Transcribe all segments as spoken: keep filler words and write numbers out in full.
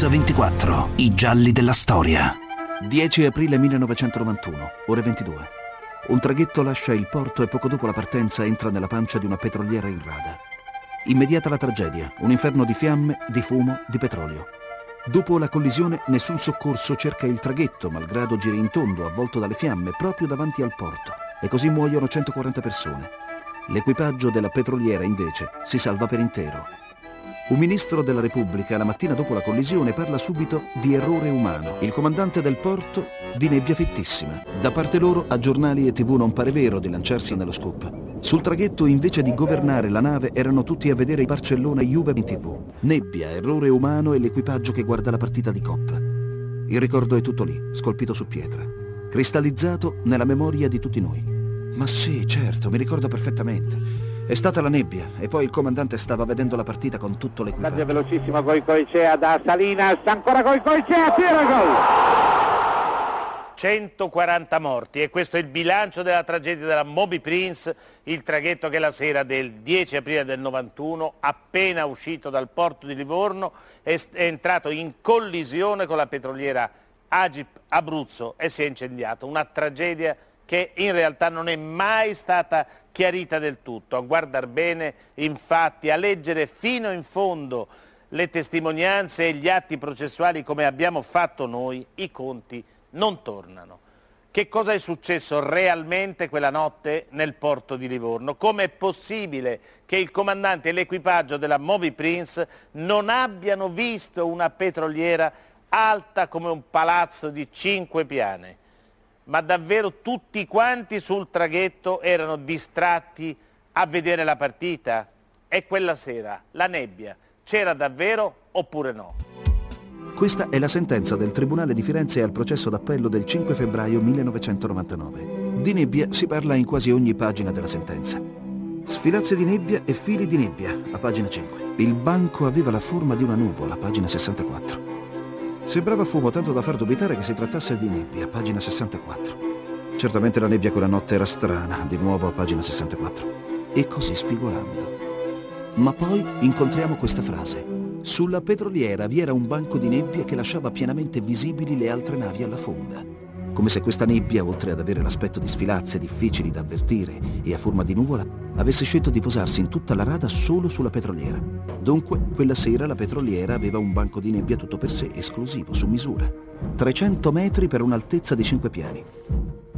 X ventiquattro, i gialli della storia. dieci aprile millenovecentonovantuno, ore ventidue. Un traghetto lascia il porto e poco dopo la partenza entra nella pancia di una petroliera in rada. Immediata la tragedia, un inferno di fiamme, di fumo, di petrolio. Dopo la collisione nessun soccorso cerca il traghetto, malgrado giri in tondo, avvolto dalle fiamme, proprio davanti al porto. E così muoiono centoquaranta persone. L'equipaggio della petroliera invece si salva per intero. Un ministro della Repubblica, la mattina dopo la collisione, parla subito di errore umano. Il comandante del porto di nebbia fittissima. Da parte loro a giornali e tv non pare vero di lanciarsi nello scoop. Sul traghetto, invece di governare la nave, erano tutti a vedere Barcellona Juve in tv. Nebbia, errore umano e l'equipaggio che guarda la partita di Coppa. Il ricordo è tutto lì, scolpito su pietra, cristallizzato nella memoria di tutti noi. Ma sì, certo, mi ricordo perfettamente. È stata la nebbia e poi il comandante stava vedendo la partita con tutto l'equipaggio. Grazie velocissima Goicoechea da Salinas, ancora Goicoechea, tiro, gol! centoquaranta morti e questo è il bilancio della tragedia della Moby Prince, il traghetto che la sera del dieci aprile del novantuno, appena uscito dal porto di Livorno, è entrato in collisione con la petroliera Agip Abruzzo e si è incendiato. Una tragedia che in realtà non è mai stata chiarita del tutto. A guardar bene, infatti, a leggere fino in fondo le testimonianze e gli atti processuali come abbiamo fatto noi, i conti non tornano. Che cosa è successo realmente quella notte nel porto di Livorno? Come è possibile che il comandante e l'equipaggio della Moby Prince non abbiano visto una petroliera alta come un palazzo di cinque piani? Ma davvero tutti quanti sul traghetto erano distratti a vedere la partita? E quella sera la nebbia c'era davvero oppure no? Questa è la sentenza del Tribunale di Firenze al processo d'appello del cinque febbraio millenovecentonovantanove. Di nebbia si parla in quasi ogni pagina della sentenza. Sfilazzi di nebbia e fili di nebbia, a pagina cinque. Il banco aveva la forma di una nuvola, pagina sessantaquattro. Sembrava fumo tanto da far dubitare che si trattasse di nebbia, pagina sessantaquattro. Certamente la nebbia quella notte era strana, di nuovo a pagina sessantaquattro. E così spigolando. Ma poi incontriamo questa frase. Sulla petroliera vi era un banco di nebbia che lasciava pienamente visibili le altre navi alla fonda. Come se questa nebbia, oltre ad avere l'aspetto di sfilazze difficili da avvertire e a forma di nuvola, avesse scelto di posarsi in tutta la rada solo sulla petroliera. Dunque, quella sera la petroliera aveva un banco di nebbia tutto per sé, esclusivo, su misura. trecento metri per un'altezza di cinque piani.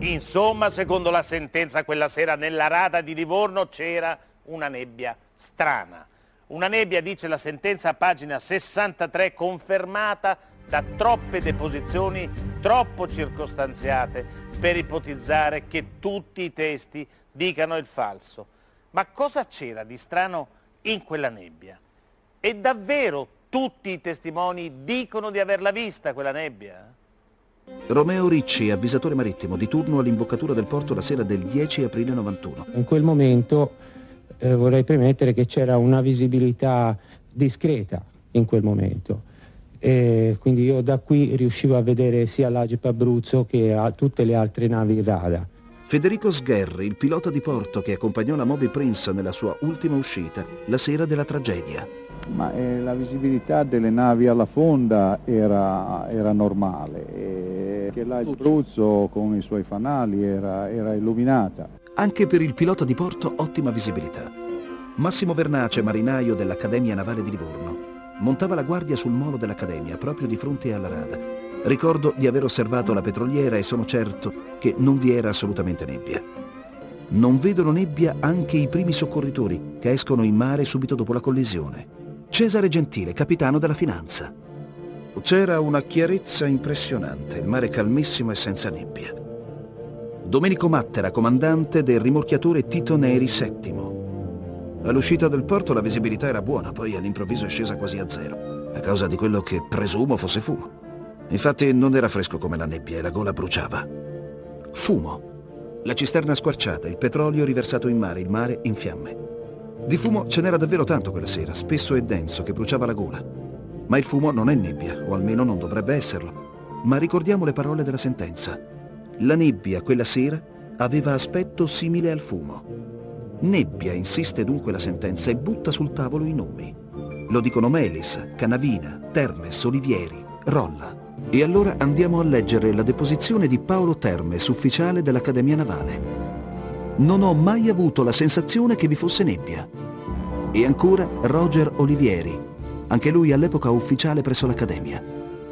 Insomma, secondo la sentenza, quella sera nella rada di Livorno c'era una nebbia strana. Una nebbia, dice la sentenza, a pagina sessantatré, confermata da troppe deposizioni troppo circostanziate per ipotizzare che tutti i testi dicano il falso. Ma cosa c'era di strano in quella nebbia? E davvero tutti i testimoni dicono di averla vista quella nebbia? Romeo Ricci, avvisatore marittimo di turno all'imboccatura del porto la sera del dieci aprile novantuno. In quel momento eh, vorrei premettere che c'era una visibilità discreta in quel momento. E quindi io da qui riuscivo a vedere sia l'Agip Abruzzo che a tutte le altre navi in rada. Federico Sgherri, il pilota di porto che accompagnò la Moby Prince nella sua ultima uscita, la sera della tragedia. Ma eh, la visibilità delle navi alla fonda era, era normale, e che l'Agip Abruzzo con i suoi fanali era, era illuminata. Anche per il pilota di porto ottima visibilità. Massimo Vernace, marinaio dell'Accademia Navale di Livorno, montava la guardia sul molo dell'Accademia, proprio di fronte alla rada. Ricordo di aver osservato la petroliera e sono certo che non vi era assolutamente nebbia. Non vedono nebbia anche i primi soccorritori che escono in mare subito dopo la collisione. Cesare Gentile, capitano della Finanza. C'era una chiarezza impressionante, il mare calmissimo e senza nebbia. Domenico Mattera, comandante del rimorchiatore Tito Neri settimo. All'uscita del porto la visibilità era buona, poi all'improvviso è scesa quasi a zero, a causa di quello che presumo fosse fumo. Infatti non era fresco come la nebbia e la gola bruciava. Fumo. La cisterna squarciata, il petrolio riversato in mare, il mare in fiamme. Di fumo ce n'era davvero tanto quella sera, spesso e denso, che bruciava la gola. Ma il fumo non è nebbia, o almeno non dovrebbe esserlo. Ma ricordiamo le parole della sentenza. La nebbia quella sera aveva aspetto simile al fumo. Nebbia, insiste dunque la sentenza, e butta sul tavolo i nomi. Lo dicono Melis, Canavina, Termes, Olivieri, Rolla. E allora andiamo a leggere la deposizione di Paolo Termes, ufficiale dell'Accademia Navale. Non ho mai avuto la sensazione che vi fosse nebbia. E ancora Roger Olivieri, anche lui all'epoca ufficiale presso l'Accademia.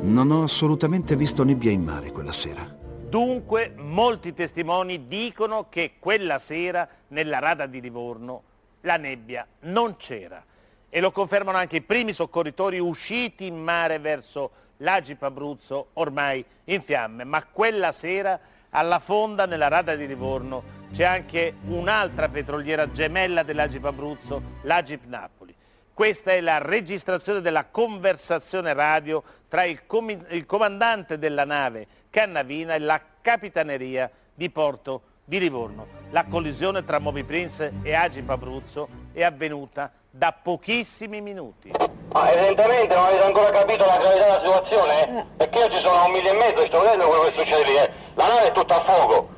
Non ho assolutamente visto nebbia in mare quella sera. Dunque, molti testimoni dicono che quella sera, nella rada di Livorno, la nebbia non c'era. E lo confermano anche i primi soccorritori usciti in mare verso l'Agip Abruzzo, ormai in fiamme. Ma quella sera, alla fonda, nella rada di Livorno, c'è anche un'altra petroliera gemella dell'Agip Abruzzo, l'Agip Napoli. Questa è la registrazione della conversazione radio tra il, com- il comandante della nave Cannavina e la capitaneria di Porto di Livorno. La collisione tra Moby Prince e Agip Abruzzo è avvenuta da pochissimi minuti. Ah, evidentemente non avete ancora capito la gravità della situazione, eh? Perché io ci sono a un miglio e mezzo e sto vedendo quello che succede lì, eh? La nave è tutta a fuoco.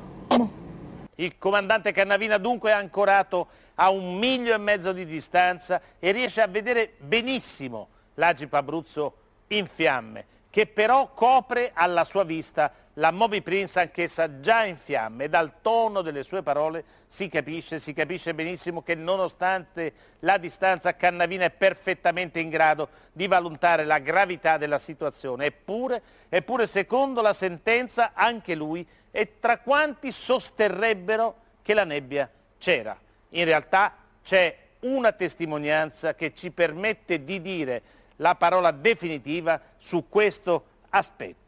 Il comandante Cannavina dunque è ancorato a un miglio e mezzo di distanza e riesce a vedere benissimo l'Agip Abruzzo in fiamme, che però copre alla sua vista la Moby Prince, anch'essa già in fiamme. E dal tono delle sue parole si capisce, si capisce benissimo che nonostante la distanza Cannavina è perfettamente in grado di valutare la gravità della situazione. Eppure, eppure secondo la sentenza anche lui e tra quanti sosterrebbero che la nebbia c'era. In realtà c'è una testimonianza che ci permette di dire la parola definitiva su questo aspetto.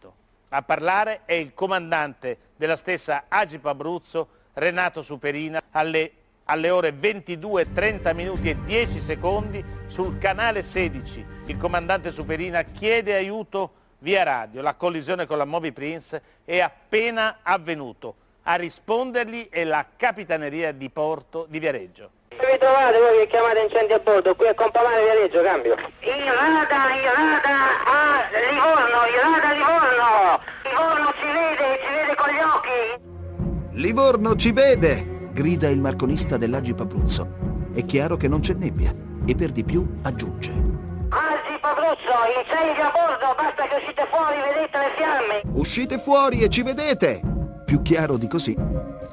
A parlare è il comandante della stessa Agip Abruzzo, Renato Superina, alle, alle ore ventidue e trenta minuti e dieci secondi sul canale sedici. Il comandante Superina chiede aiuto via radio. La collisione con la Moby Prince è appena avvenuto. A rispondergli è la capitaneria di Porto di Viareggio. Vi trovate voi che chiamate incendi a bordo, qui a Compamare Viareggio, cambio. In rada, in rada a Livorno, in rada a Livorno. Livorno ci vede, ci vede con gli occhi. Livorno ci vede, grida il marconista dell'Agip Abruzzo. È chiaro che non c'è nebbia e per di più aggiunge: Agip Abruzzo, incendi a bordo, basta che uscite fuori, vedete le fiamme. Uscite fuori e ci vedete! Più chiaro di così.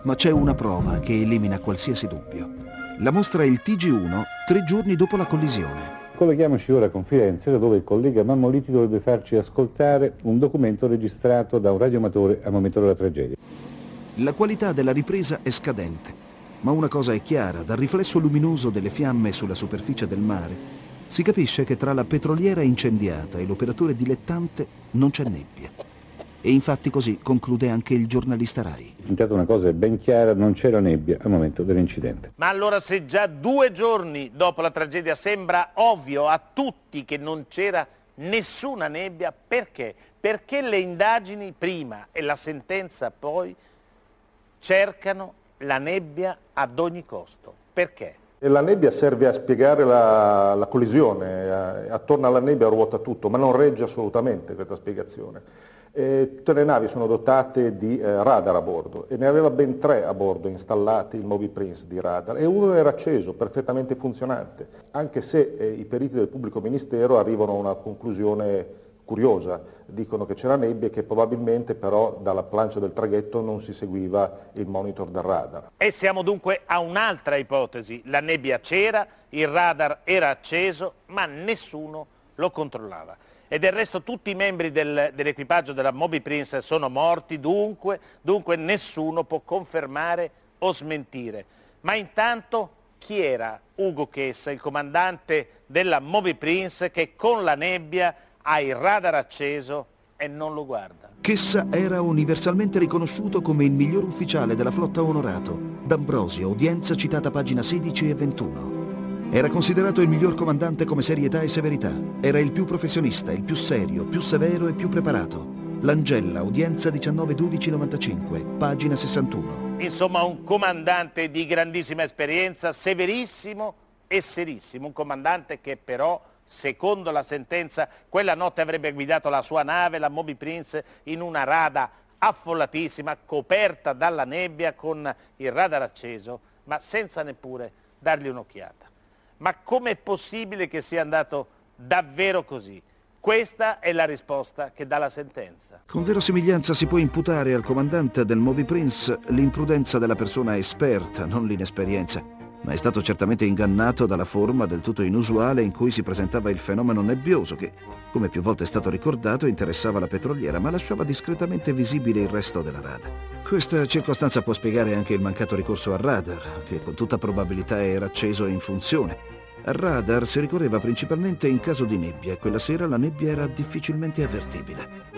Ma c'è una prova che elimina qualsiasi dubbio. La mostra il T G uno tre giorni dopo la collisione. Colleghiamoci ora con Firenze, dove il collega Mammoliti dovrebbe farci ascoltare un documento registrato da un radioamatore al momento della tragedia. La qualità della ripresa è scadente, ma una cosa è chiara: dal riflesso luminoso delle fiamme sulla superficie del mare si capisce che tra la petroliera incendiata e l'operatore dilettante non c'è nebbia. E infatti così conclude anche il giornalista Rai. Intanto una cosa è ben chiara: non c'era nebbia al momento dell'incidente. Ma allora, se già due giorni dopo la tragedia sembra ovvio a tutti che non c'era nessuna nebbia, perché? Perché le indagini prima e la sentenza poi cercano la nebbia ad ogni costo. Perché? La nebbia serve a spiegare la, la collisione, attorno alla nebbia ruota tutto, ma non regge assolutamente questa spiegazione. E tutte le navi sono dotate di eh, radar a bordo e ne aveva ben tre a bordo installati il Moby Prince di radar, e uno era acceso, perfettamente funzionante, anche se eh, i periti del pubblico ministero arrivano a una conclusione curiosa. Dicono che c'era nebbia e che probabilmente però dalla plancia del traghetto non si seguiva il monitor del radar. E siamo dunque a un'altra ipotesi: la nebbia c'era, il radar era acceso, ma nessuno lo controllava. E del resto tutti i membri del, dell'equipaggio della Moby Prince sono morti, dunque, dunque nessuno può confermare o smentire. Ma intanto chi era Ugo Chessa, il comandante della Moby Prince, che con la nebbia ha il radar acceso e non lo guarda? Chessa era universalmente riconosciuto come il miglior ufficiale della flotta onorato. D'Ambrosio, udienza citata pagina sedici e ventuno. Era considerato il miglior comandante come serietà e severità. Era il più professionista, il più serio, più severo e più preparato. Langella, udienza diciannove dodici novantacinque, pagina sessantuno. Insomma, un comandante di grandissima esperienza, severissimo e serissimo. Un comandante che però, secondo la sentenza, quella notte avrebbe guidato la sua nave, la Moby Prince, in una rada affollatissima, coperta dalla nebbia, con il radar acceso, ma senza neppure dargli un'occhiata. Ma com'è possibile che sia andato davvero così? Questa è la risposta che dà la sentenza. Con verosimiglianza si può imputare al comandante del Moby Prince l'imprudenza della persona esperta, non l'inesperienza, ma è stato certamente ingannato dalla forma del tutto inusuale in cui si presentava il fenomeno nebbioso che, come più volte è stato ricordato, interessava la petroliera ma lasciava discretamente visibile il resto della rada. Questa circostanza può spiegare anche il mancato ricorso al radar, che con tutta probabilità era acceso e in funzione. Al radar si ricorreva principalmente in caso di nebbia e quella sera la nebbia era difficilmente avvertibile.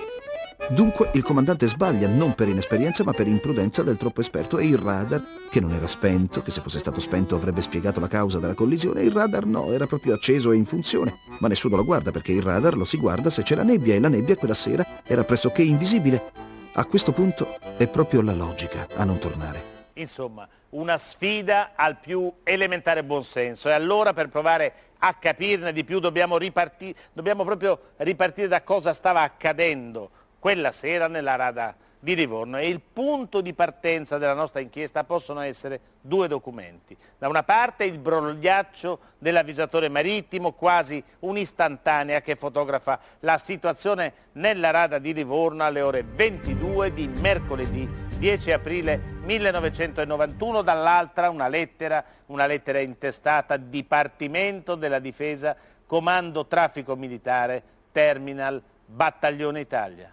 Dunque il comandante sbaglia non per inesperienza ma per imprudenza del troppo esperto, e il radar, che non era spento, che se fosse stato spento avrebbe spiegato la causa della collisione, il radar no, era proprio acceso e in funzione, ma nessuno lo guarda perché il radar lo si guarda se c'è la nebbia e la nebbia quella sera era pressoché invisibile. A questo punto è proprio la logica a non tornare. Insomma, una sfida al più elementare buonsenso, e allora per provare a capirne di più dobbiamo, riparti- dobbiamo proprio ripartire da cosa stava accadendo quella sera nella rada di Livorno, e il punto di partenza della nostra inchiesta possono essere due documenti. Da una parte il brogliaccio dell'avvisatore marittimo, quasi un'istantanea che fotografa la situazione nella rada di Livorno alle ore ventidue di mercoledì dieci aprile millenovecentonovantuno, dall'altra una lettera, una lettera intestata Dipartimento della Difesa, Comando Traffico Militare, Terminal, Battaglione Italia.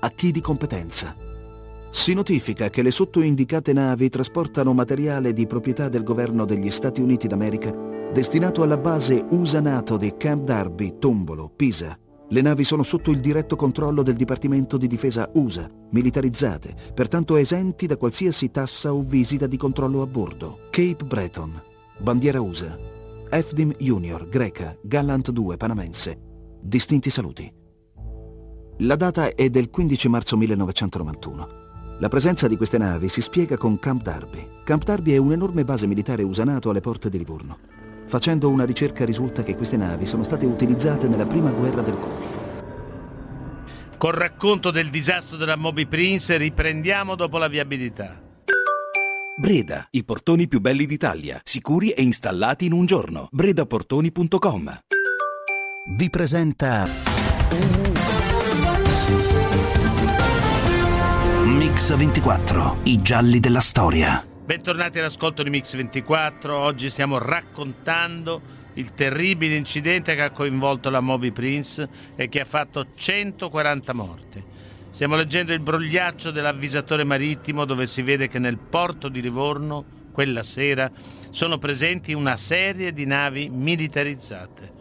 A chi di competenza? Si notifica che le sottoindicate navi trasportano materiale di proprietà del governo degli Stati Uniti d'America destinato alla base U S A NATO di Camp Darby, Tombolo, Pisa. Le navi sono sotto il diretto controllo del Dipartimento di Difesa U S A, militarizzate, pertanto esenti da qualsiasi tassa o visita di controllo a bordo. Cape Breton, bandiera U S A. Fdim Junior, greca, Gallant due, panamense. Distinti saluti. La data è del quindici marzo millenovecentonovantuno. La presenza di queste navi si spiega con Camp Darby. Camp Darby è un'enorme base militare U S A NATO alle porte di Livorno. Facendo una ricerca risulta che queste navi sono state utilizzate nella prima guerra del Golfo. Col racconto del disastro della Moby Prince riprendiamo dopo la viabilità. Breda, i portoni più belli d'Italia, sicuri e installati in un giorno. Breda portoni punto com vi presenta Mix ventiquattro, i gialli della storia. Bentornati all'ascolto di Mix ventiquattro. Oggi stiamo raccontando il terribile incidente che ha coinvolto la Moby Prince e che ha fatto centoquaranta morti. Stiamo leggendo il brogliaccio dell'avvisatore marittimo, dove si vede che nel porto di Livorno quella sera sono presenti una serie di navi militarizzate.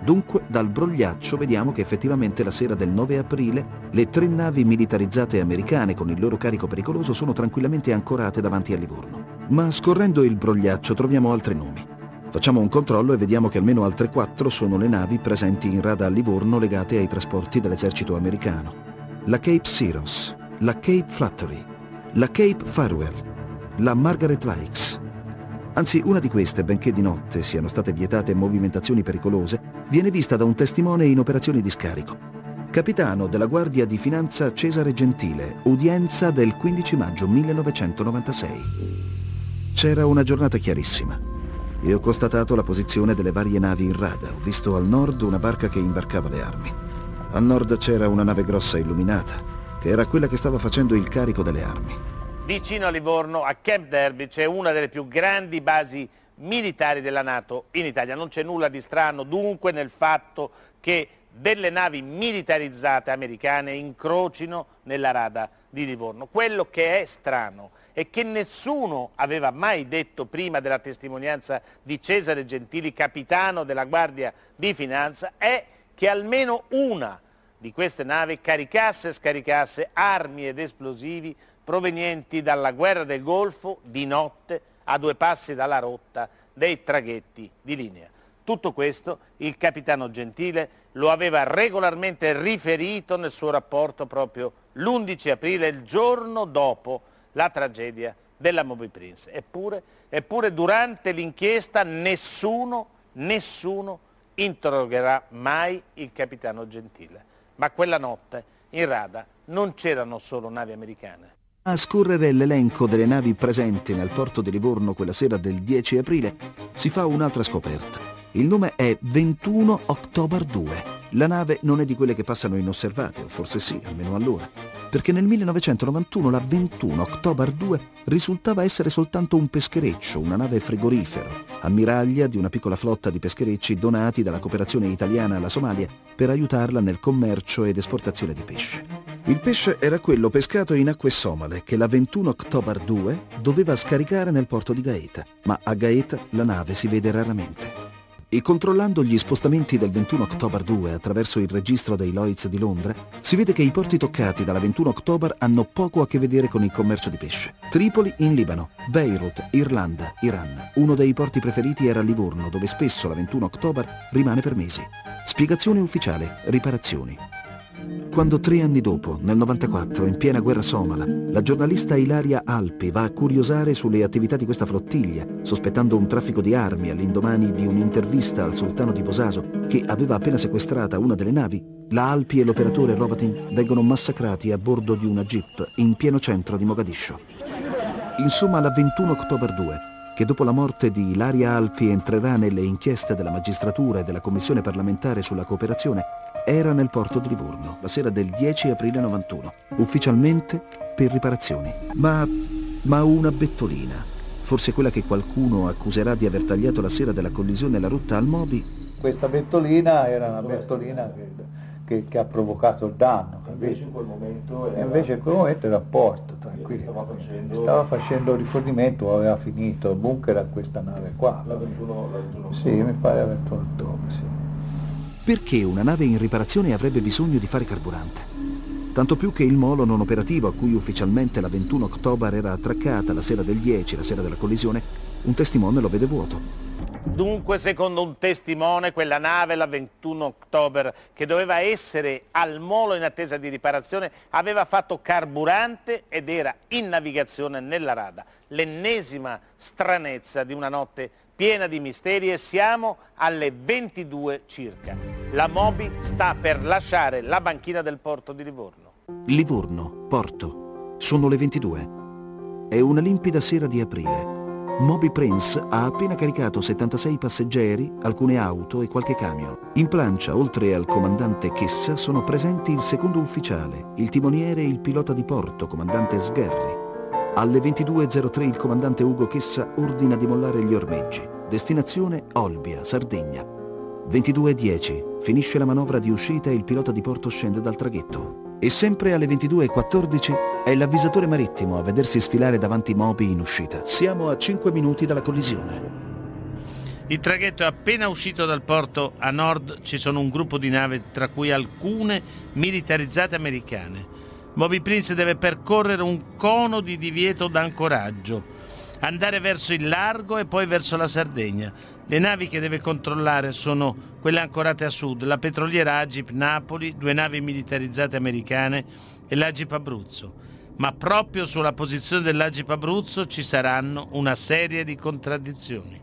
Dunque dal brogliaccio vediamo che effettivamente la sera del nove aprile le tre navi militarizzate americane con il loro carico pericoloso sono tranquillamente ancorate davanti a Livorno. Ma scorrendo il brogliaccio troviamo altri nomi. Facciamo un controllo e vediamo che almeno altre quattro sono le navi presenti in rada a Livorno legate ai trasporti dell'esercito americano. La Cape Siros, la Cape Flattery, la Cape Farwell, la Margaret Lykes. Anzi, una di queste, benché di notte siano state vietate movimentazioni pericolose, viene vista da un testimone in operazioni di scarico. Capitano della Guardia di Finanza Cesare Gentile, udienza del quindici maggio millenovecentonovantasei. C'era una giornata chiarissima e ho constatato la posizione delle varie navi in rada. Ho visto al nord una barca che imbarcava le armi. Al nord c'era una nave grossa illuminata, che era quella che stava facendo il carico delle armi. Vicino a Livorno, a Camp Darby, c'è una delle più grandi basi militari della NATO in Italia. Non c'è nulla di strano dunque nel fatto che delle navi militarizzate americane incrocino nella rada di Livorno. Quello che è strano è che nessuno aveva mai detto prima della testimonianza di Cesare Gentili, capitano della Guardia di Finanza, è che almeno una di queste navi caricasse e scaricasse armi ed esplosivi provenienti dalla guerra del Golfo di notte a due passi dalla rotta dei traghetti di linea. Tutto questo il capitano Gentile lo aveva regolarmente riferito nel suo rapporto proprio l'undici aprile, il giorno dopo la tragedia della Moby Prince. Eppure, eppure durante l'inchiesta nessuno, nessuno interrogherà mai il capitano Gentile. Ma quella notte in rada non c'erano solo navi americane. A scorrere l'elenco delle navi presenti nel porto di Livorno quella sera del dieci aprile si fa un'altra scoperta. Il nome è ventuno October due. La nave non è di quelle che passano inosservate, o forse sì, almeno allora, perché nel millenovecentonovantuno la ventuno October due risultava essere soltanto un peschereccio, una nave frigorifero, ammiraglia di una piccola flotta di pescherecci donati dalla cooperazione italiana alla Somalia per aiutarla nel commercio ed esportazione di pesce. Il pesce era quello pescato in acque somale che la ventuno October due doveva scaricare nel porto di Gaeta, ma a Gaeta la nave si vede raramente. E controllando gli spostamenti del ventuno October due attraverso il registro dei Lloyds di Londra, si vede che i porti toccati dalla ventuno October hanno poco a che vedere con il commercio di pesce. Tripoli in Libano, Beirut, Irlanda, Iran. Uno dei porti preferiti era Livorno, dove spesso la ventuno October rimane per mesi. Spiegazione ufficiale, riparazioni. Quando tre anni dopo, nel novantaquattro, in piena guerra somala, la giornalista Ilaria Alpi va a curiosare sulle attività di questa flottiglia, sospettando un traffico di armi all'indomani di un'intervista al sultano di Bosaso, che aveva appena sequestrata una delle navi, la Alpi e l'operatore Hrovatin vengono massacrati a bordo di una jeep in pieno centro di Mogadiscio. Insomma, la ventuno October due, che dopo la morte di Ilaria Alpi entrerà nelle inchieste della magistratura e della commissione parlamentare sulla cooperazione, era nel porto di Livorno la sera del dieci aprile novantuno, ufficialmente per riparazioni. Ma, ma una bettolina, forse quella che qualcuno accuserà di aver tagliato la sera della collisione la rotta al Moby. Questa bettolina era una bettolina che, che, che ha provocato il danno. Invece in quel momento era, invece in quel momento era a porto, tranquillo. Stava facendo, stava facendo rifornimento, aveva finito il bunker a questa nave qua. La ventuno, la ventuno. Sì, mi pare la ventuno ottobre, sì. Perché una nave in riparazione avrebbe bisogno di fare carburante? Tanto più che il molo non operativo a cui ufficialmente la ventuno October era attraccata la sera del dieci, la sera della collisione, un testimone lo vede vuoto. Dunque, secondo un testimone, quella nave, la ventuno October, che doveva essere al molo in attesa di riparazione, aveva fatto carburante ed era in navigazione nella rada. L'ennesima stranezza di una notte piena di misteri, e siamo alle ventidue circa. La Moby sta per lasciare la banchina del porto di Livorno. Livorno, porto. Sono le ventidue. È una limpida sera di aprile. Moby Prince ha appena caricato settantasei passeggeri, alcune auto e qualche camion. In plancia, oltre al comandante Chessa, sono presenti il secondo ufficiale, il timoniere e il pilota di porto, comandante Sgherri. Alle ventidue e zero tre il comandante Ugo Chessa ordina di mollare gli ormeggi. Destinazione Olbia, Sardegna. ventidue e dieci. Finisce la manovra di uscita e il pilota di porto scende dal traghetto. E sempre alle ventidue e quattordici è l'avvisatore marittimo a vedersi sfilare davanti Moby in uscita. Siamo a cinque minuti dalla collisione. Il traghetto è appena uscito dal porto. A nord ci sono un gruppo di navi, tra cui alcune militarizzate americane. Moby Prince deve percorrere un cono di divieto d'ancoraggio, andare verso il largo e poi verso la Sardegna. Le navi che deve controllare sono quelle ancorate a sud, la petroliera Agip Napoli, due navi militarizzate americane, e l'Agip Abruzzo. Ma proprio sulla posizione dell'Agip Abruzzo ci saranno una serie di contraddizioni.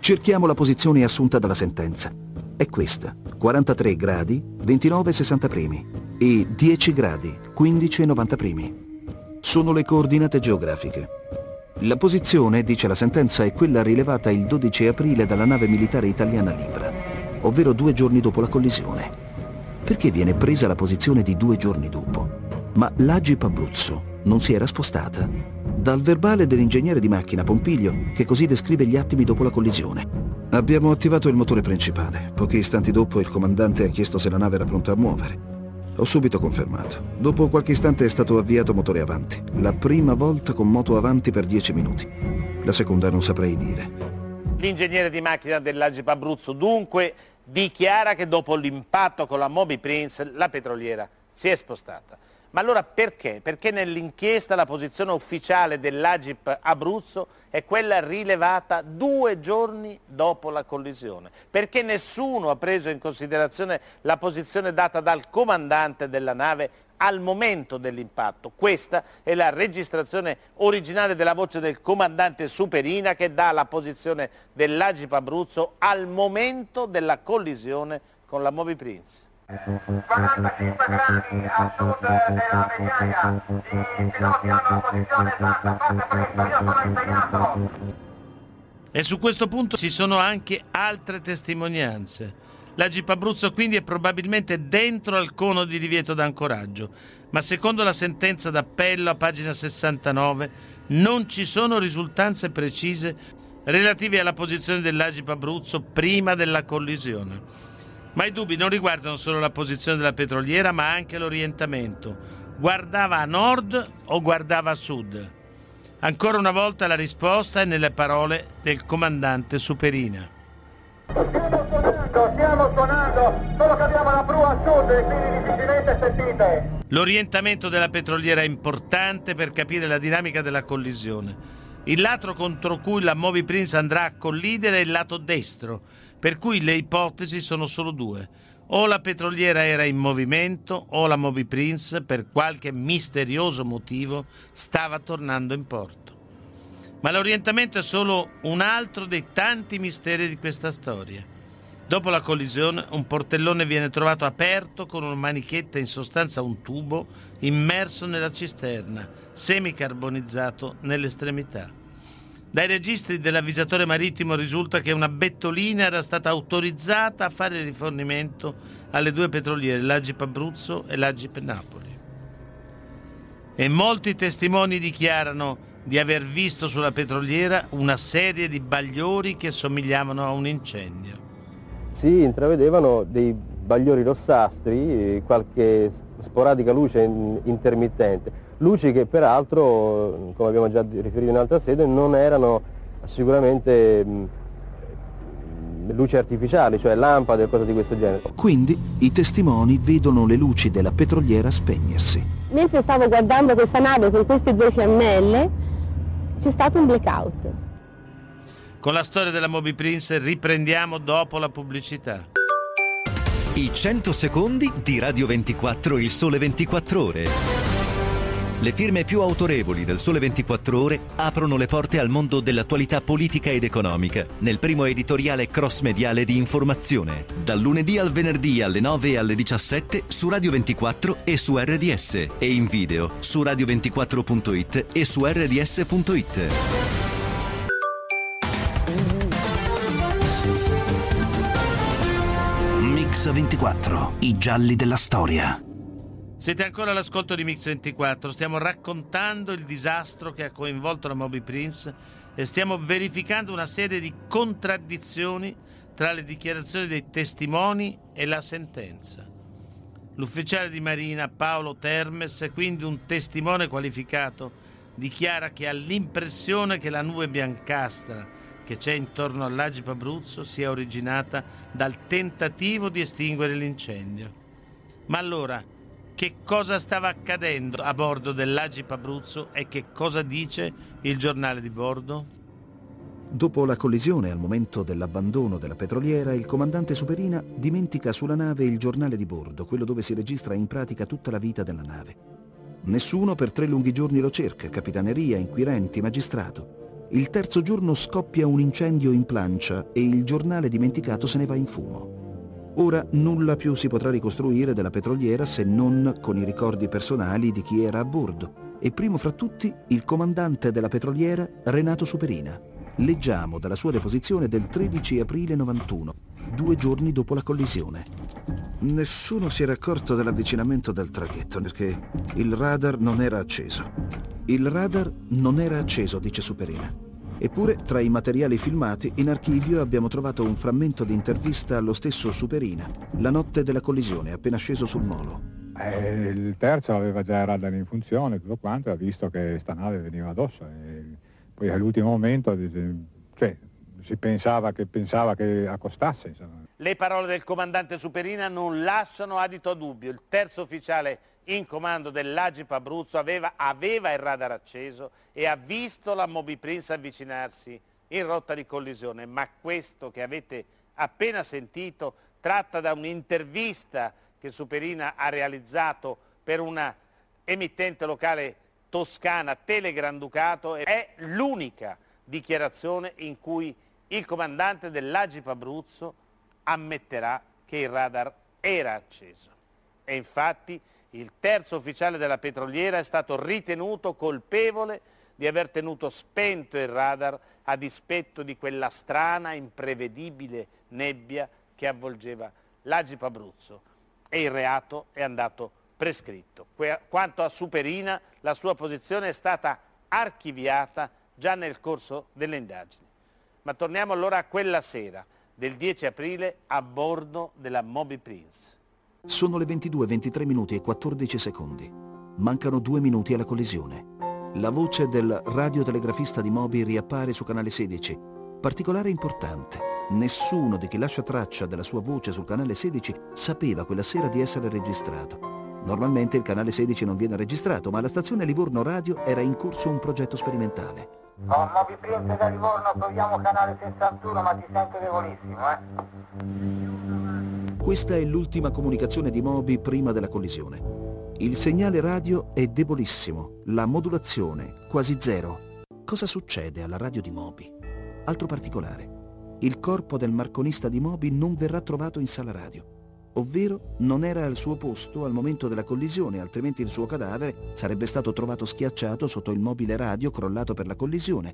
Cerchiamo la posizione assunta dalla sentenza. È questa: quarantatré gradi, ventinove e sessanta primi, e dieci gradi, quindici e novanta primi. Sono le coordinate geografiche. La posizione, dice la sentenza, è quella rilevata il dodici aprile dalla nave militare italiana Libra, ovvero due giorni dopo la collisione. Perché viene presa la posizione di due giorni dopo? Ma l'Agip Abruzzo non si era spostata. Dal verbale dell'ingegnere di macchina Pompiglio, che così descrive gli attimi dopo la collisione. Abbiamo attivato il motore principale. Pochi istanti dopo il comandante ha chiesto se la nave era pronta a muovere. Ho subito confermato. Dopo qualche istante è stato avviato motore avanti. La prima volta con moto avanti per dieci minuti. La seconda non saprei dire. L'ingegnere di macchina dell'Agip Abruzzo dunque dichiara che dopo l'impatto con la Moby Prince la petroliera si è spostata. Ma allora perché? Perché nell'inchiesta la posizione ufficiale dell'Agip Abruzzo è quella rilevata due giorni dopo la collisione? Perché nessuno ha preso in considerazione la posizione data dal comandante della nave al momento dell'impatto? Questa è la registrazione originale della voce del comandante Superina, che dà la posizione dell'Agip Abruzzo al momento della collisione con la Moby Prince. quarantacinque gradi a sud della vecchiaia, i piloti hanno la posizione esatta, forse questo, io sono impegnato. E su questo punto ci sono anche altre testimonianze. L'Agip Abruzzo quindi è probabilmente dentro al cono di divieto d'ancoraggio, ma secondo la sentenza d'appello a pagina sessantanove non ci sono risultanze precise relative alla posizione dell'Agip Abruzzo prima della collisione. Ma i dubbi non riguardano solo la posizione della petroliera, ma anche l'orientamento. Guardava a nord o guardava a sud? Ancora una volta la risposta è nelle parole del comandante Superina. Stiamo suonando, stiamo suonando, solo che abbiamo la prua a sud e quindi difficilmente sentite. L'orientamento della petroliera è importante per capire la dinamica della collisione. Il lato contro cui la Moby Prince andrà a collidere è il lato destro, per cui le ipotesi sono solo due. O la petroliera era in movimento o la Moby Prince, per qualche misterioso motivo, stava tornando in porto. Ma l'orientamento è solo un altro dei tanti misteri di questa storia. Dopo la collisione, un portellone viene trovato aperto con una manichetta, in sostanza un tubo, immerso nella cisterna, semicarbonizzato nell'estremità. Dai registri dell'avvisatore marittimo risulta che una bettolina era stata autorizzata a fare rifornimento alle due petroliere, l'Agip Abruzzo e l'Agip Napoli. E molti testimoni dichiarano di aver visto sulla petroliera una serie di bagliori che somigliavano a un incendio. Si intravedevano dei bagliori rossastri, qualche sporadica luce intermittente. Luci che peraltro, come abbiamo già riferito in altra sede, non erano sicuramente luci artificiali, cioè lampade o cose di questo genere. Quindi i testimoni vedono le luci della petroliera spegnersi. Mentre stavo guardando questa nave con queste due fiammelle, c'è stato un blackout. Con la storia della Moby Prince riprendiamo dopo la pubblicità. I cento secondi di Radio ventiquattro, il Sole ventiquattro Ore. Le firme più autorevoli del Sole ventiquattro Ore aprono le porte al mondo dell'attualità politica ed economica nel primo editoriale cross-mediale di informazione. Dal lunedì al venerdì alle nove e alle diciassette su Radio ventiquattro e su R D S e in video su radio ventiquattro punto it e su erre di esse punto it. Mix ventiquattro, i gialli della storia. Siete ancora all'ascolto di Mix ventiquattro, stiamo raccontando il disastro che ha coinvolto la Moby Prince e stiamo verificando una serie di contraddizioni tra le dichiarazioni dei testimoni e la sentenza. L'ufficiale di marina Paolo Termes, quindi un testimone qualificato, dichiara che ha l'impressione che la nube biancastra che c'è intorno all'Agip Abruzzo sia originata dal tentativo di estinguere l'incendio. Ma allora, che cosa stava accadendo a bordo dell'Agip Abruzzo e che cosa dice il giornale di bordo? Dopo la collisione, al momento dell'abbandono della petroliera, il comandante Superina dimentica sulla nave il giornale di bordo, quello dove si registra in pratica tutta la vita della nave. Nessuno per tre lunghi giorni lo cerca, capitaneria, inquirenti, magistrato. Il terzo giorno scoppia un incendio in plancia e il giornale dimenticato se ne va in fumo. Ora nulla più si potrà ricostruire della petroliera se non con i ricordi personali di chi era a bordo, e primo fra tutti il comandante della petroliera Renato Superina. Leggiamo dalla sua deposizione del tredici aprile novantuno, due giorni dopo la collisione. Nessuno si era accorto dell'avvicinamento del traghetto perché il radar non era acceso. Il radar non era acceso, dice Superina. Eppure, tra i materiali filmati, in archivio abbiamo trovato un frammento di intervista allo stesso Superina, la notte della collisione, appena sceso sul molo. Eh, il terzo aveva già il radar in funzione, tutto quanto, e ha visto che sta nave veniva addosso. E poi all'ultimo momento cioè, si pensava che, pensava che accostasse. Insomma. Le parole del comandante Superina non lasciano adito a dubbio. Il terzo ufficiale in comando dell'Agip Abruzzo aveva, aveva il radar acceso e ha visto la Moby Prince avvicinarsi in rotta di collisione, ma questo che avete appena sentito tratta da un'intervista che Superina ha realizzato per una emittente locale toscana, Tele Granducato, e è l'unica dichiarazione in cui il comandante dell'Agip Abruzzo ammetterà che il radar era acceso. E infatti il terzo ufficiale della petroliera è stato ritenuto colpevole di aver tenuto spento il radar a dispetto di quella strana, imprevedibile nebbia che avvolgeva l'Agip Abruzzo, e il reato è andato prescritto. Quanto a Superina, la sua posizione è stata archiviata già nel corso delle indagini. Ma torniamo allora a quella sera del dieci aprile a bordo della Moby Prince. Sono le ventidue e ventitré minuti e quattordici secondi. Mancano due minuti alla collisione. La voce del radiotelegrafista di Moby riappare su canale sedici. Particolare importante. Nessuno di chi lascia traccia della sua voce sul canale sedici sapeva quella sera di essere registrato. Normalmente il canale sedici non viene registrato, ma alla stazione Livorno Radio era in corso un progetto sperimentale. Oh, Moby Prince da Livorno, proviamo canale sessantuno, ma ti sento debolissimo, eh? Questa è l'ultima comunicazione di Moby prima della collisione. Il segnale radio è debolissimo, la modulazione quasi zero. Cosa succede alla radio di Moby? Altro particolare, il corpo del marconista di Moby non verrà trovato in sala radio, ovvero non era al suo posto al momento della collisione, altrimenti il suo cadavere sarebbe stato trovato schiacciato sotto il mobile radio crollato per la collisione.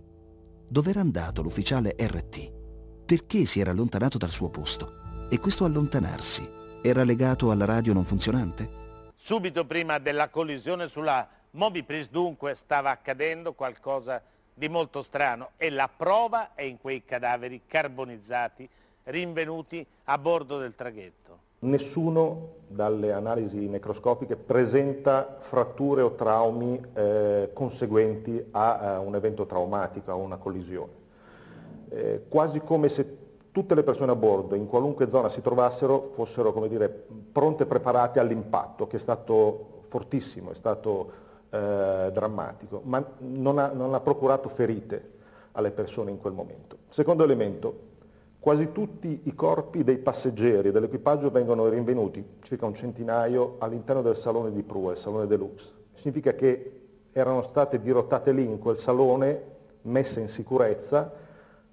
Dov'era andato l'ufficiale erre ti? Perché si era allontanato dal suo posto? E questo allontanarsi era legato alla radio non funzionante? Subito prima della collisione sulla Moby Prince dunque stava accadendo qualcosa di molto strano, e la prova è in quei cadaveri carbonizzati rinvenuti a bordo del traghetto. Nessuno dalle analisi necroscopiche presenta fratture o traumi eh, conseguenti a, a un evento traumatico, a una collisione. Eh, quasi come se tutte le persone a bordo, in qualunque zona si trovassero, fossero, come dire, pronte e preparate all'impatto, che è stato fortissimo, è stato eh, drammatico, ma non ha, non ha procurato ferite alle persone in quel momento. Secondo elemento. Quasi tutti i corpi dei passeggeri e dell'equipaggio vengono rinvenuti, circa un centinaio, all'interno del salone di prua, il salone deluxe. Significa che erano state dirottate lì, in quel salone, messe in sicurezza,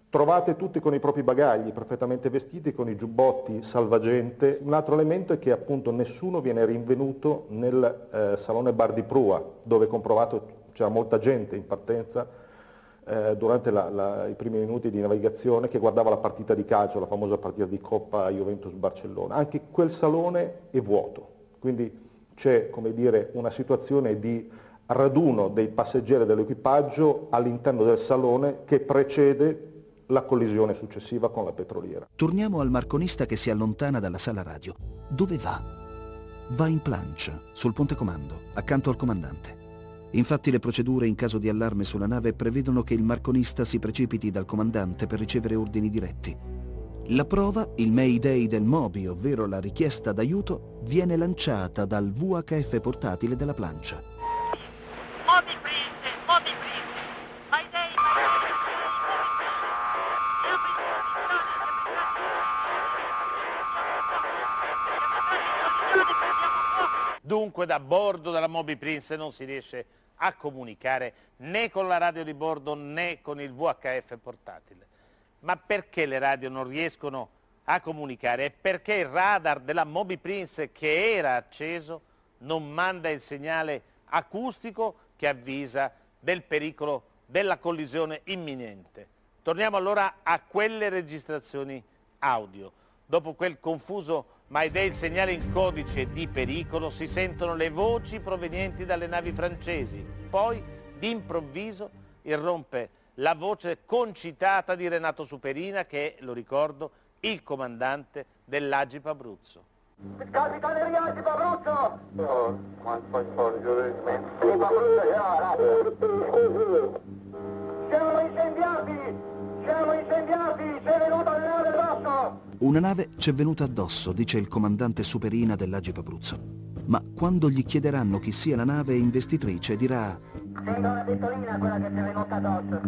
trovate tutte con i propri bagagli, perfettamente vestiti, con i giubbotti salvagente. Un altro elemento è che appunto nessuno viene rinvenuto nel eh, salone bar di prua, dove comprovato c'era molta gente in partenza, durante la, la, i primi minuti di navigazione, che guardava la partita di calcio, la famosa partita di Coppa Juventus-Barcellona. Anche quel salone è vuoto, quindi c'è, come dire, una situazione di raduno dei passeggeri dell'equipaggio all'interno del salone che precede la collisione successiva con la petroliera. Torniamo al marconista che si allontana dalla sala radio. Dove va? Va in plancia, sul ponte comando, accanto al comandante. Infatti le procedure in caso di allarme sulla nave prevedono che il marconista si precipiti dal comandante per ricevere ordini diretti. La prova, il Mayday del Moby, ovvero la richiesta d'aiuto, viene lanciata dal vu acca effe portatile della plancia. Moby Prince, Moby Prince, Mayday, Mayday. Dunque da bordo della Moby Prince non si riesce a comunicare né con la radio di bordo né con il vu acca effe portatile. Ma perché le radio non riescono a comunicare? E perché il radar della Moby Prince, che era acceso, non manda il segnale acustico che avvisa del pericolo della collisione imminente. Torniamo allora a quelle registrazioni audio. Dopo quel confuso Mayday, il segnale in codice di pericolo, si sentono le voci provenienti dalle navi francesi. Poi, d'improvviso, irrompe la voce concitata di Renato Superina, che è, lo ricordo, il comandante dell'Agip Abruzzo. Capitaneria Agip Abruzzo! No, siamo incendiati! Siamo incendiati! C'è venuta la nave addosso! Una nave c'è venuta addosso, dice il comandante Superina dell'Agip Abruzzo. Ma quando gli chiederanno chi sia la nave investitrice, dirà: sento la Bettolina, quella che c'è venuta addosso.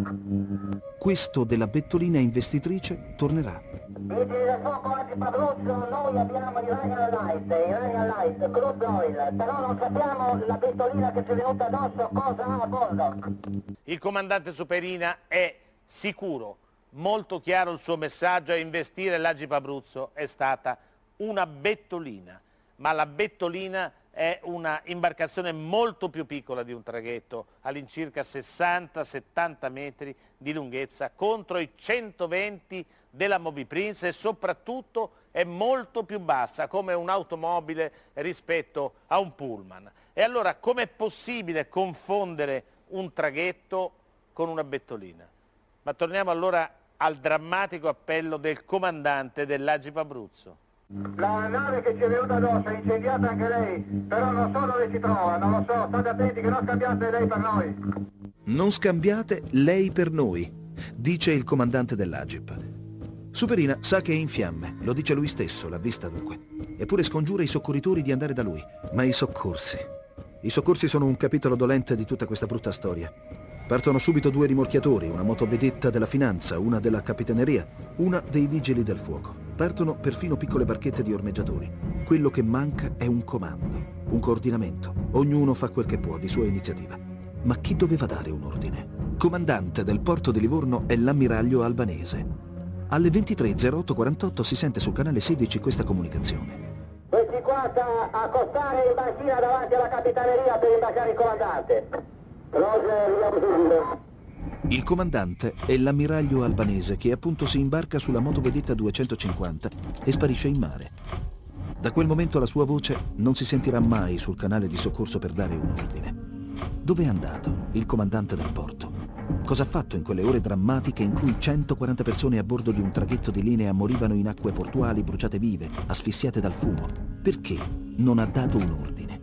Questo della Bettolina investitrice tornerà. Vigili del fuoco Agip Abruzzo, noi abbiamo Iranian Light, Iranian Light, crude oil, però non sappiamo la Bettolina che c'è venuta addosso cosa ha a bordo. Il comandante Superina è sicuro. Molto chiaro il suo messaggio: a investire l'Agip Abruzzo è stata una Bettolina. ma la Bettolina è una imbarcazione molto più piccola di un traghetto, all'incirca sessanta settanta metri di lunghezza contro i centoventi della Moby Prince, e soprattutto è molto più bassa, come un'automobile rispetto a un pullman. E allora com'è possibile confondere un traghetto con una Bettolina? Ma torniamo allora al drammatico appello del comandante dell'Agip Abruzzo. La nave che ci è venuta addosso è incendiata anche lei, però non so dove si trova, non lo so, state attenti che non scambiate lei per noi. Non scambiate lei per noi, dice il comandante dell'Agip. Superina sa che è in fiamme, lo dice lui stesso, l'ha vista dunque. Eppure scongiura i soccorritori di andare da lui, ma i soccorsi. I soccorsi sono un capitolo dolente di tutta questa brutta storia. Partono subito due rimorchiatori, una motovedetta della finanza, una della capitaneria, una dei vigili del fuoco. Partono perfino piccole barchette di ormeggiatori. Quello che manca è un comando, un coordinamento. Ognuno fa quel che può di sua iniziativa. Ma chi doveva dare un ordine? Comandante del porto di Livorno è l'ammiraglio albanese. Alle ventitré zero otto quarantotto si sente sul canale sedici questa comunicazione. Questi qua sta a accostare in banchina davanti alla capitaneria per imbarcare il comandante. Il comandante è l'ammiraglio albanese che appunto si imbarca sulla motovedetta duecentocinquanta e sparisce in mare. Da quel momento la sua voce non si sentirà mai sul canale di soccorso per dare un ordine. Dove è andato il comandante del porto? Cosa ha fatto in quelle ore drammatiche in cui centoquaranta persone a bordo di un traghetto di linea morivano in acque portuali bruciate vive, asfissiate dal fumo? Perché non ha dato un ordine?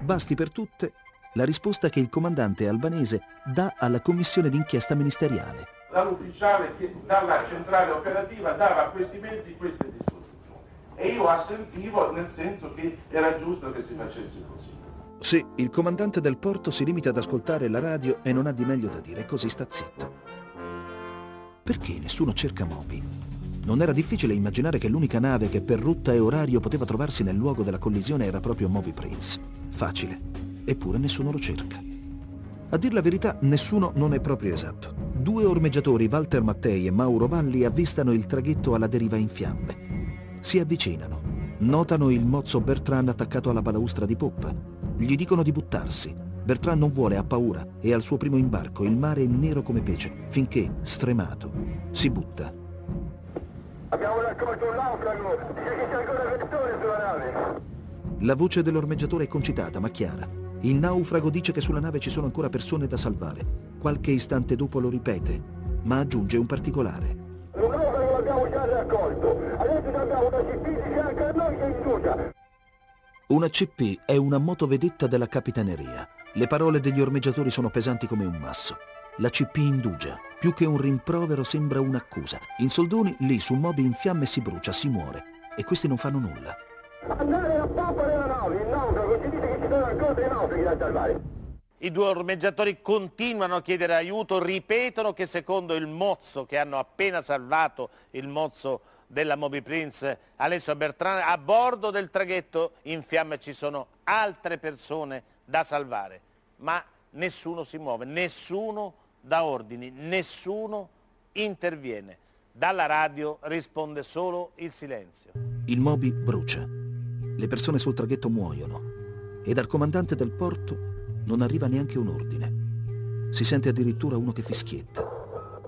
Basti per tutte la risposta che il comandante albanese dà alla commissione d'inchiesta ministeriale. L'ufficiale che dalla centrale operativa dava a questi mezzi queste disposizioni e io assentivo nel senso che era giusto che si facesse così. Sì, il comandante del porto si limita ad ascoltare la radio e non ha di meglio da dire, così sta zitto. Perché nessuno cerca Moby? Non era difficile immaginare che l'unica nave che per rotta e orario poteva trovarsi nel luogo della collisione era proprio Moby Prince. Facile. Eppure nessuno lo cerca. A dir la verità, nessuno non è proprio esatto. Due ormeggiatori, Walter Mattei e Mauro Valli, avvistano il traghetto alla deriva in fiamme. Si avvicinano, notano il mozzo Bertrand attaccato alla balaustra di poppa. Gli dicono di buttarsi. Bertrand non vuole, ha paura, e al suo primo imbarco il mare è nero come pece, finché, stremato, si butta. Abbiamo raccolto un naufrago, c'è ancora il vettore sulla nave. La voce dell'ormeggiatore è concitata, ma chiara. Il naufrago dice che sulla nave ci sono ancora persone da salvare. Qualche istante dopo lo ripete, ma aggiunge un particolare. Un naufrago l'abbiamo già raccolto. Adesso abbiamo una C P che anche a noi è giunta. Una C P è una motovedetta della capitaneria. Le parole degli ormeggiatori sono pesanti come un masso. La C P indugia. Più che un rimprovero sembra un'accusa. In soldoni, lì su Moby in fiamme si brucia, si muore. E questi non fanno nulla. Andare la poppa della nave, il naufrago, ci dice che ci sono ancora dei naufraghi da salvare. I due ormeggiatori continuano a chiedere aiuto, ripetono che secondo il mozzo che hanno appena salvato, il mozzo della Moby Prince, Alessio Bertrani, a bordo del traghetto in fiamme ci sono altre persone da salvare. Ma nessuno si muove, nessuno dà ordini, nessuno interviene. Dalla radio risponde solo il silenzio. Il Moby brucia. Le persone sul traghetto muoiono e dal comandante del porto non arriva neanche un ordine. Si sente addirittura uno che fischietta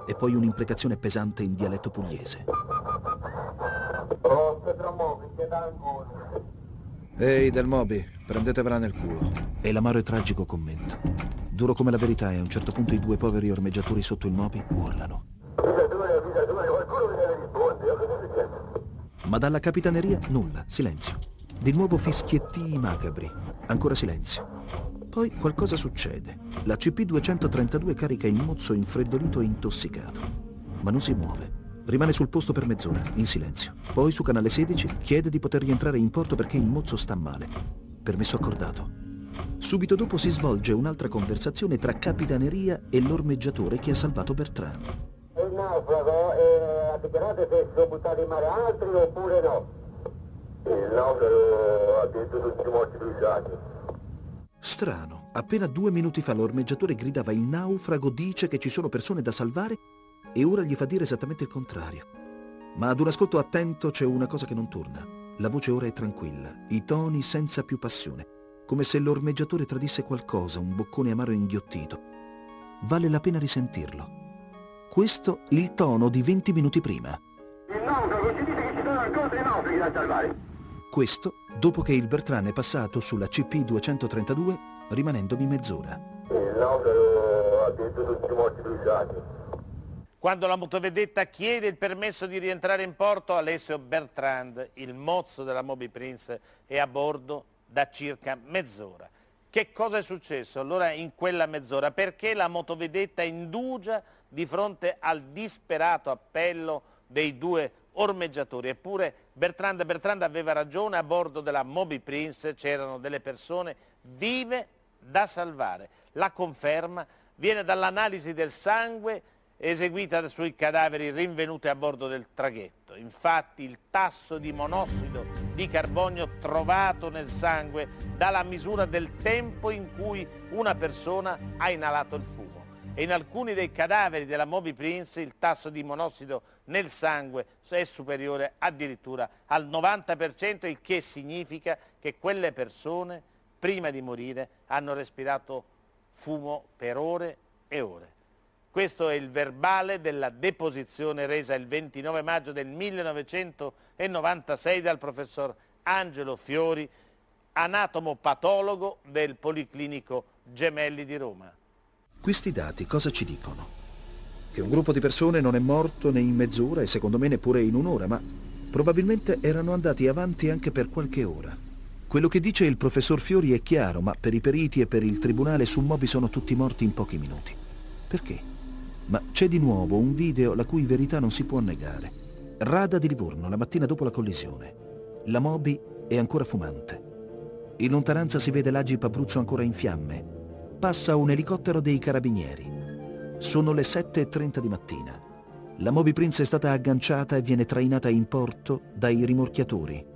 e poi un'imprecazione pesante in dialetto pugliese. Ehi del Moby, prendetevela nel culo. È l'amaro e tragico commento. Duro come la verità, e a un certo punto i due poveri ormeggiatori sotto il Moby urlano. Ma dalla capitaneria nulla, silenzio. Di nuovo fischietti macabri, ancora silenzio. Poi qualcosa succede. La C P duecentotrentadue carica il mozzo infreddolito e intossicato, ma non si muove. Rimane sul posto per mezz'ora, in silenzio. Poi su canale sedici chiede di poter rientrare in porto perché il mozzo sta male. Permesso accordato. Subito dopo si svolge un'altra conversazione tra capitaneria e l'ormeggiatore che ha salvato Bertrand. Il naufrago ha dichiarato che sono buttato in mare altri oppure no? Il naufrago ha detto tutti i morti bruciati. Strano, appena due minuti fa l'ormeggiatore gridava: il naufrago dice che ci sono persone da salvare, e ora gli fa dire esattamente il contrario. Ma ad un ascolto attento c'è una cosa che non torna. La voce ora è tranquilla, i toni senza più passione, come se l'ormeggiatore tradisse qualcosa, un boccone amaro inghiottito. Vale la pena risentirlo. Questo il tono di venti minuti prima. Il naufrago ci dice che ci sono ancora dei naufraghi da salvare. Questo dopo che il Bertrani è passato sulla C P duecentotrentadue, rimanendovi mezz'ora. Il naufrago ha detto tutti i morti bruciati. Quando la motovedetta chiede il permesso di rientrare in porto, Alessio Bertrand, il mozzo della Moby Prince, è a bordo da circa mezz'ora. Che cosa è successo allora in quella mezz'ora? Perché la motovedetta indugia di fronte al disperato appello dei due ormeggiatori? Eppure Bertrand Bertrand aveva ragione, a bordo della Moby Prince c'erano delle persone vive da salvare. La conferma viene dall'analisi del sangue eseguita sui cadaveri rinvenuti a bordo del traghetto. Infatti il tasso di monossido di carbonio trovato nel sangue dà la misura del tempo in cui una persona ha inalato il fumo. E in alcuni dei cadaveri della Moby Prince il tasso di monossido nel sangue è superiore addirittura al novanta per cento, il che significa che quelle persone prima di morire hanno respirato fumo per ore e ore. Questo è il verbale della deposizione resa il ventinove maggio del millenovecentonovantasei dal professor Angelo Fiori, anatomo patologo del Policlinico Gemelli di Roma. Questi dati cosa ci dicono? Che un gruppo di persone non è morto né in mezz'ora e secondo me neppure in un'ora, ma probabilmente erano andati avanti anche per qualche ora. Quello che dice il professor Fiori è chiaro, ma per i periti e per il tribunale su Moby sono tutti morti in pochi minuti. Perché? Ma c'è di nuovo un video la cui verità non si può negare. Rada di Livorno, la mattina dopo la collisione. La Moby è ancora fumante. In lontananza si vede l'Agip Abruzzo ancora in fiamme. Passa un elicottero dei carabinieri. Sono le sette e trenta di mattina. La Moby Prince è stata agganciata e viene trainata in porto dai rimorchiatori.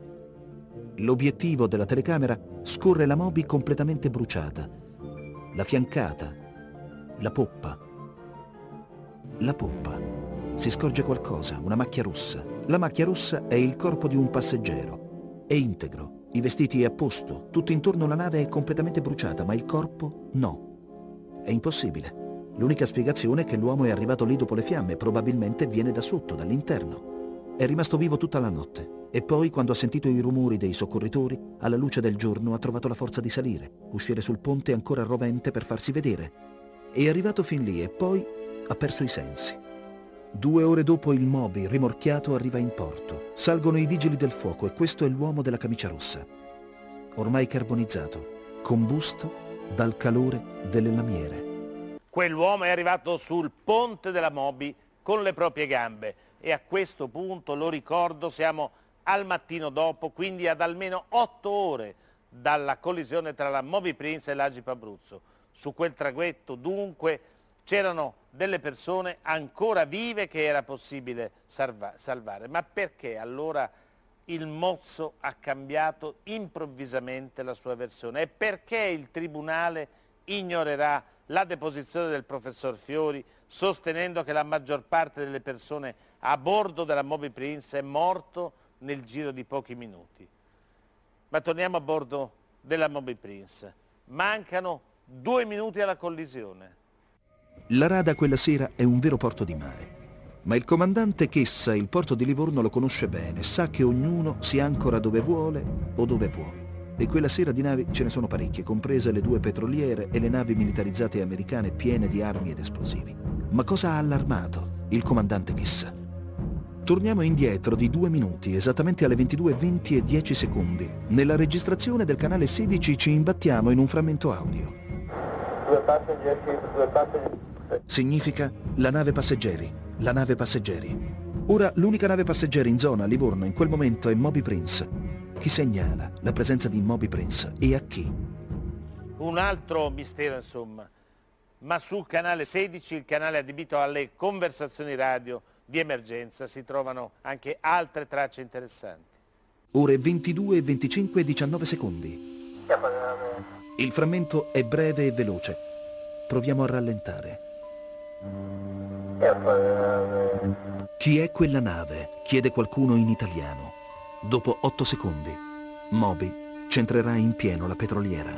L'obiettivo della telecamera scorre la Moby completamente bruciata. La fiancata, la poppa. La poppa. Si scorge qualcosa, una macchia rossa. La macchia rossa è il corpo di un passeggero. È integro, i vestiti a posto, tutto intorno alla nave è completamente bruciata, ma il corpo no. È impossibile. L'unica spiegazione è che l'uomo è arrivato lì dopo le fiamme, probabilmente viene da sotto, dall'interno. È rimasto vivo tutta la notte e poi, quando ha sentito i rumori dei soccorritori, alla luce del giorno ha trovato la forza di salire, uscire sul ponte ancora rovente per farsi vedere. È arrivato fin lì e poi ha perso i sensi. Due ore dopo il Moby, rimorchiato, arriva in porto. Salgono i vigili del fuoco e questo è l'uomo della camicia rossa. Ormai carbonizzato, combusto dal calore delle lamiere. Quell'uomo è arrivato sul ponte della Moby con le proprie gambe e a questo punto, lo ricordo, siamo al mattino dopo, quindi ad almeno otto ore dalla collisione tra la Moby Prince e l'Agip Abruzzo. Su quel traghetto, dunque, c'erano delle persone ancora vive che era possibile salva- salvare. Ma perché allora il mozzo ha cambiato improvvisamente la sua versione? E perché il tribunale ignorerà la deposizione del professor Fiori, sostenendo che la maggior parte delle persone a bordo della Moby Prince è morto nel giro di pochi minuti? Ma torniamo a bordo della Moby Prince. Mancano due minuti alla collisione. La Rada quella sera è un vero porto di mare, ma il comandante Chessa il porto di Livorno lo conosce bene, sa che ognuno si ancora dove vuole o dove può, e quella sera di navi ce ne sono parecchie, comprese le due petroliere e le navi militarizzate americane piene di armi ed esplosivi. Ma cosa ha allarmato il comandante Chessa? Torniamo indietro di due minuti, esattamente alle ventidue e venti e dieci secondi. Nella registrazione del canale sedici ci imbattiamo in un frammento audio. Significa la nave passeggeri, la nave passeggeri. Ora l'unica nave passeggeri in zona a Livorno in quel momento è Moby Prince. Chi segnala la presenza di Moby Prince e a chi? Un altro mistero, insomma. Ma sul canale sedici, il canale adibito alle conversazioni radio di emergenza, si trovano anche altre tracce interessanti. Ore ventidue e venticinque e diciannove secondi. Il frammento è breve e veloce. Proviamo a rallentare. Chi è quella nave? Chiede qualcuno in italiano. Dopo otto secondi, Moby centrerà in pieno la petroliera.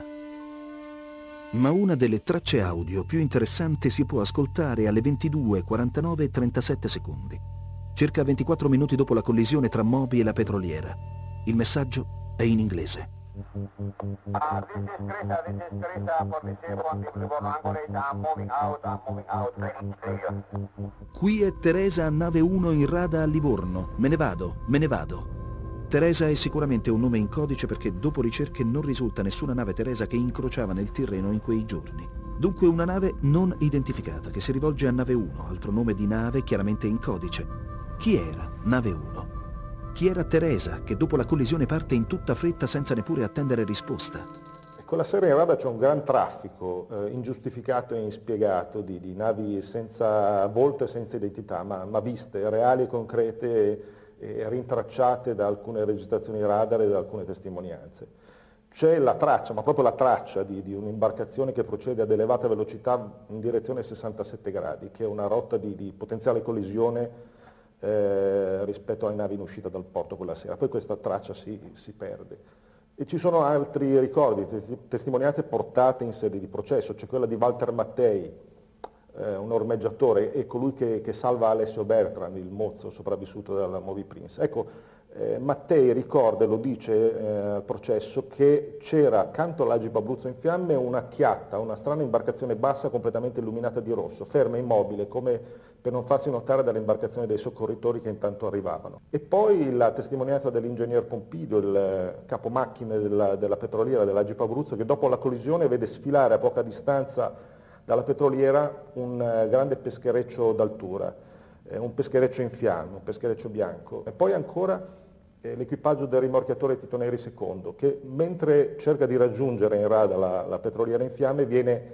Ma una delle tracce audio più interessanti si può ascoltare alle ventidue e quarantanove e trentasette secondi, circa ventiquattro minuti dopo la collisione tra Moby e la petroliera. Il messaggio è in inglese. Uh, this is Greta, this is Greta for the Shape on the Livorno Angole, I'm moving out, I'm moving out, qui è Teresa a nave uno in rada a Livorno, me ne vado, me ne vado. Teresa è sicuramente un nome in codice perché dopo ricerche non risulta nessuna nave Teresa che incrociava nel Tirreno in quei giorni. Dunque una nave non identificata che si rivolge a nave uno, altro nome di nave chiaramente in codice. Chi era nave uno? Chi era Teresa che dopo la collisione parte in tutta fretta senza neppure attendere risposta? Con la Serie in rada c'è un gran traffico eh, ingiustificato e inspiegato di, di navi senza volto e senza identità, ma, ma viste, reali e concrete, e rintracciate da alcune registrazioni radar e da alcune testimonianze. C'è la traccia, ma proprio la traccia di, di un'imbarcazione che procede ad elevata velocità in direzione sessantasette gradi, che è una rotta di, di potenziale collisione eh, rispetto alle navi in uscita dal porto quella sera. Poi questa traccia si, si perde. E ci sono altri ricordi, testimonianze portate in sede di processo. C'è quella di Walter Mattei, un ormeggiatore, e colui che, che salva Alessio Bertrani, il mozzo sopravvissuto dalla Moby Prince. Ecco, eh, Mattei ricorda, lo dice eh, al processo, che c'era accanto all'Agip Abruzzo in fiamme una chiatta, una strana imbarcazione bassa completamente illuminata di rosso, ferma e immobile, come per non farsi notare dall'imbarcazione dei soccorritori che intanto arrivavano. E poi la testimonianza dell'ingegner Pompidio, il capomacchine della, della petroliera dell'Agip Abruzzo, che dopo la collisione vede sfilare a poca distanza dalla petroliera un grande peschereccio d'altura, eh, un peschereccio in fiamme, un peschereccio bianco. E poi ancora eh, l'equipaggio del rimorchiatore Tito Neri secondo, che mentre cerca di raggiungere in rada la, la petroliera in fiamme viene,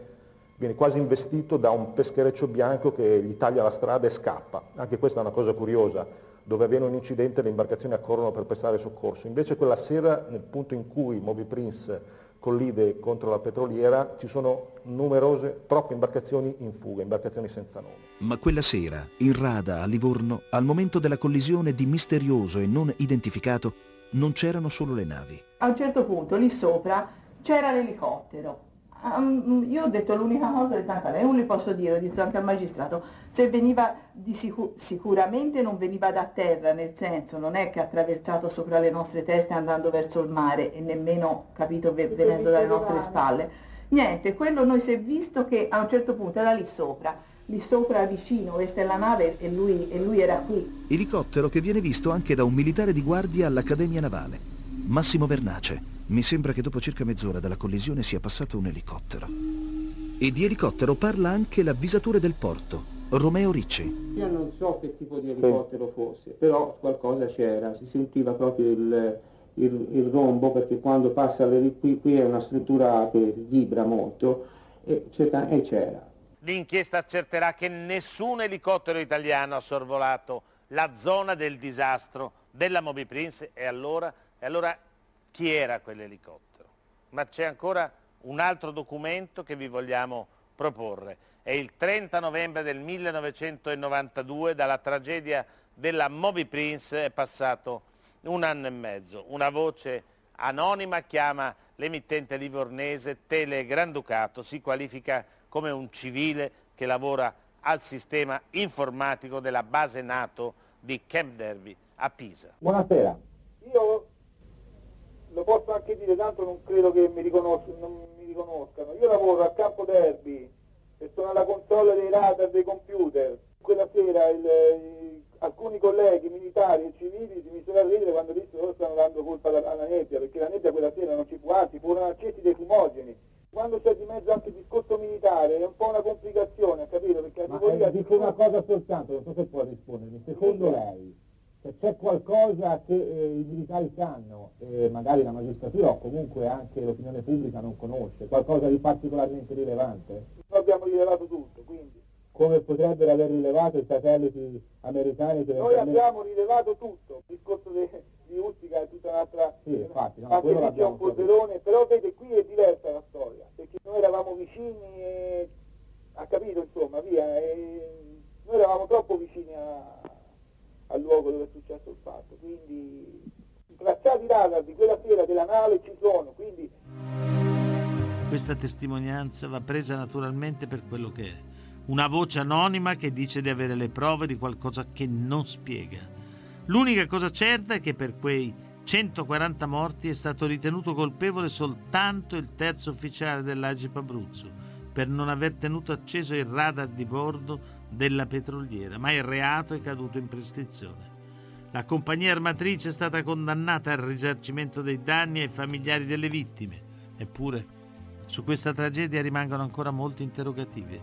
viene quasi investito da un peschereccio bianco che gli taglia la strada e scappa. Anche questa è una cosa curiosa, dove avviene un incidente le imbarcazioni accorrono per prestare soccorso. Invece quella sera, nel punto in cui Moby Prince collide contro la petroliera, ci sono numerose, troppe imbarcazioni in fuga, imbarcazioni senza nome. Ma quella sera, in rada a Livorno, al momento della collisione di misterioso e non identificato, non c'erano solo le navi. A un certo punto, lì sopra, c'era l'elicottero. Um, io ho detto l'unica cosa, tanto non le posso dire, ho detto anche al magistrato, se veniva di sicur- sicuramente non veniva da terra, nel senso non è che ha attraversato sopra le nostre teste andando verso il mare e nemmeno, capito, ve- venendo dalle nostre spalle. Niente, quello noi si è visto che a un certo punto era lì sopra, lì sopra vicino, questa è la nave e lui, e lui era qui. Elicottero che viene visto anche da un militare di guardia all'Accademia Navale, Massimo Vernace. Mi sembra che dopo circa mezz'ora dalla collisione sia passato un elicottero. E di elicottero parla anche l'avvisatore del porto, Romeo Ricci. Io non so che tipo di elicottero fosse, però qualcosa c'era, si sentiva proprio il... Il, il rombo, perché quando passa qui, qui è una struttura che vibra molto, e, e c'era. L'inchiesta accerterà che nessun elicottero italiano ha sorvolato la zona del disastro della Moby Prince, e allora, e allora chi era quell'elicottero? Ma c'è ancora un altro documento che vi vogliamo proporre. È il trenta novembre del millenovecentonovantadue, dalla tragedia della Moby Prince è passato un anno e mezzo. Una voce anonima chiama l'emittente livornese Tele Granducato, si qualifica come un civile che lavora al sistema informatico della base NATO di Camp Darby a Pisa. Buonasera. Io lo posso anche dire, tanto non credo che mi riconos- non mi riconoscano. Io lavoro a Camp Darby e sono alla controllo dei radar dei computer. Quella sera il, il, alcuni colleghi militari e civili si misero a ridere quando dissero loro stanno dando colpa alla, alla nebbia, perché la nebbia quella sera non ci fu, anzi furono accesi dei fumogeni. Quando c'è di mezzo anche il discorso militare è un po' una complicazione, capito? Perché ma eh, dico una cosa soltanto, non so se può rispondermi. Secondo lei se c'è qualcosa che eh, i militari sanno e eh, magari la magistratura o comunque anche l'opinione pubblica non conosce, qualcosa di particolarmente rilevante? Noi abbiamo rilevato tutto, quindi come potrebbero aver rilevato i satelliti americani? Che noi abbiamo rilevato tutto, il discorso de, di Ustica è tutta un'altra, sì, infatti, no, anche lì c'è un polverone, però vede qui è diversa la storia, perché noi eravamo vicini, e, ha capito insomma, via, e noi eravamo troppo vicini a, al luogo dove è successo il fatto, quindi strada di quella sera della nave ci sono, quindi... Questa testimonianza va presa naturalmente per quello che è. Una voce anonima che dice di avere le prove di qualcosa che non spiega. L'unica cosa certa è che per quei centoquaranta morti è stato ritenuto colpevole soltanto il terzo ufficiale dell'Agip Abruzzo per non aver tenuto acceso il radar di bordo della petroliera, ma il reato è caduto in prescrizione. La compagnia armatrice è stata condannata al risarcimento dei danni ai familiari delle vittime. Eppure su questa tragedia rimangono ancora molti interrogativi.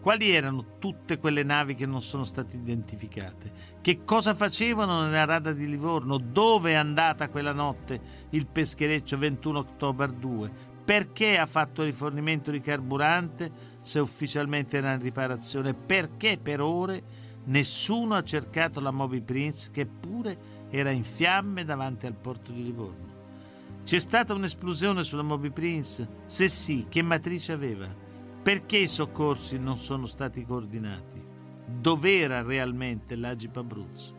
Quali erano tutte quelle navi che non sono state identificate? Che cosa facevano nella rada di Livorno? Dove è andata quella notte il peschereccio ventuno ottobre due? Perché ha fatto rifornimento di carburante se ufficialmente era in riparazione? Perché per ore nessuno ha cercato la Moby Prince, che pure era in fiamme davanti al porto di Livorno? C'è stata un'esplosione sulla Moby Prince? Se sì, che matrice aveva? Perché i soccorsi non sono stati coordinati? Dov'era realmente l'Agip Abruzzo?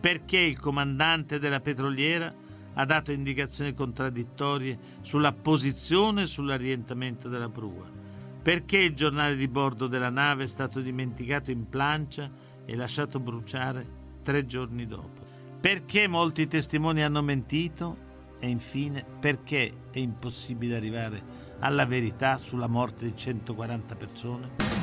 Perché il comandante della petroliera ha dato indicazioni contraddittorie sulla posizione e sull'orientamento della prua? Perché il giornale di bordo della nave è stato dimenticato in plancia e lasciato bruciare tre giorni dopo? Perché molti testimoni hanno mentito? E infine, perché è impossibile arrivare alla verità sulla morte di centoquaranta persone?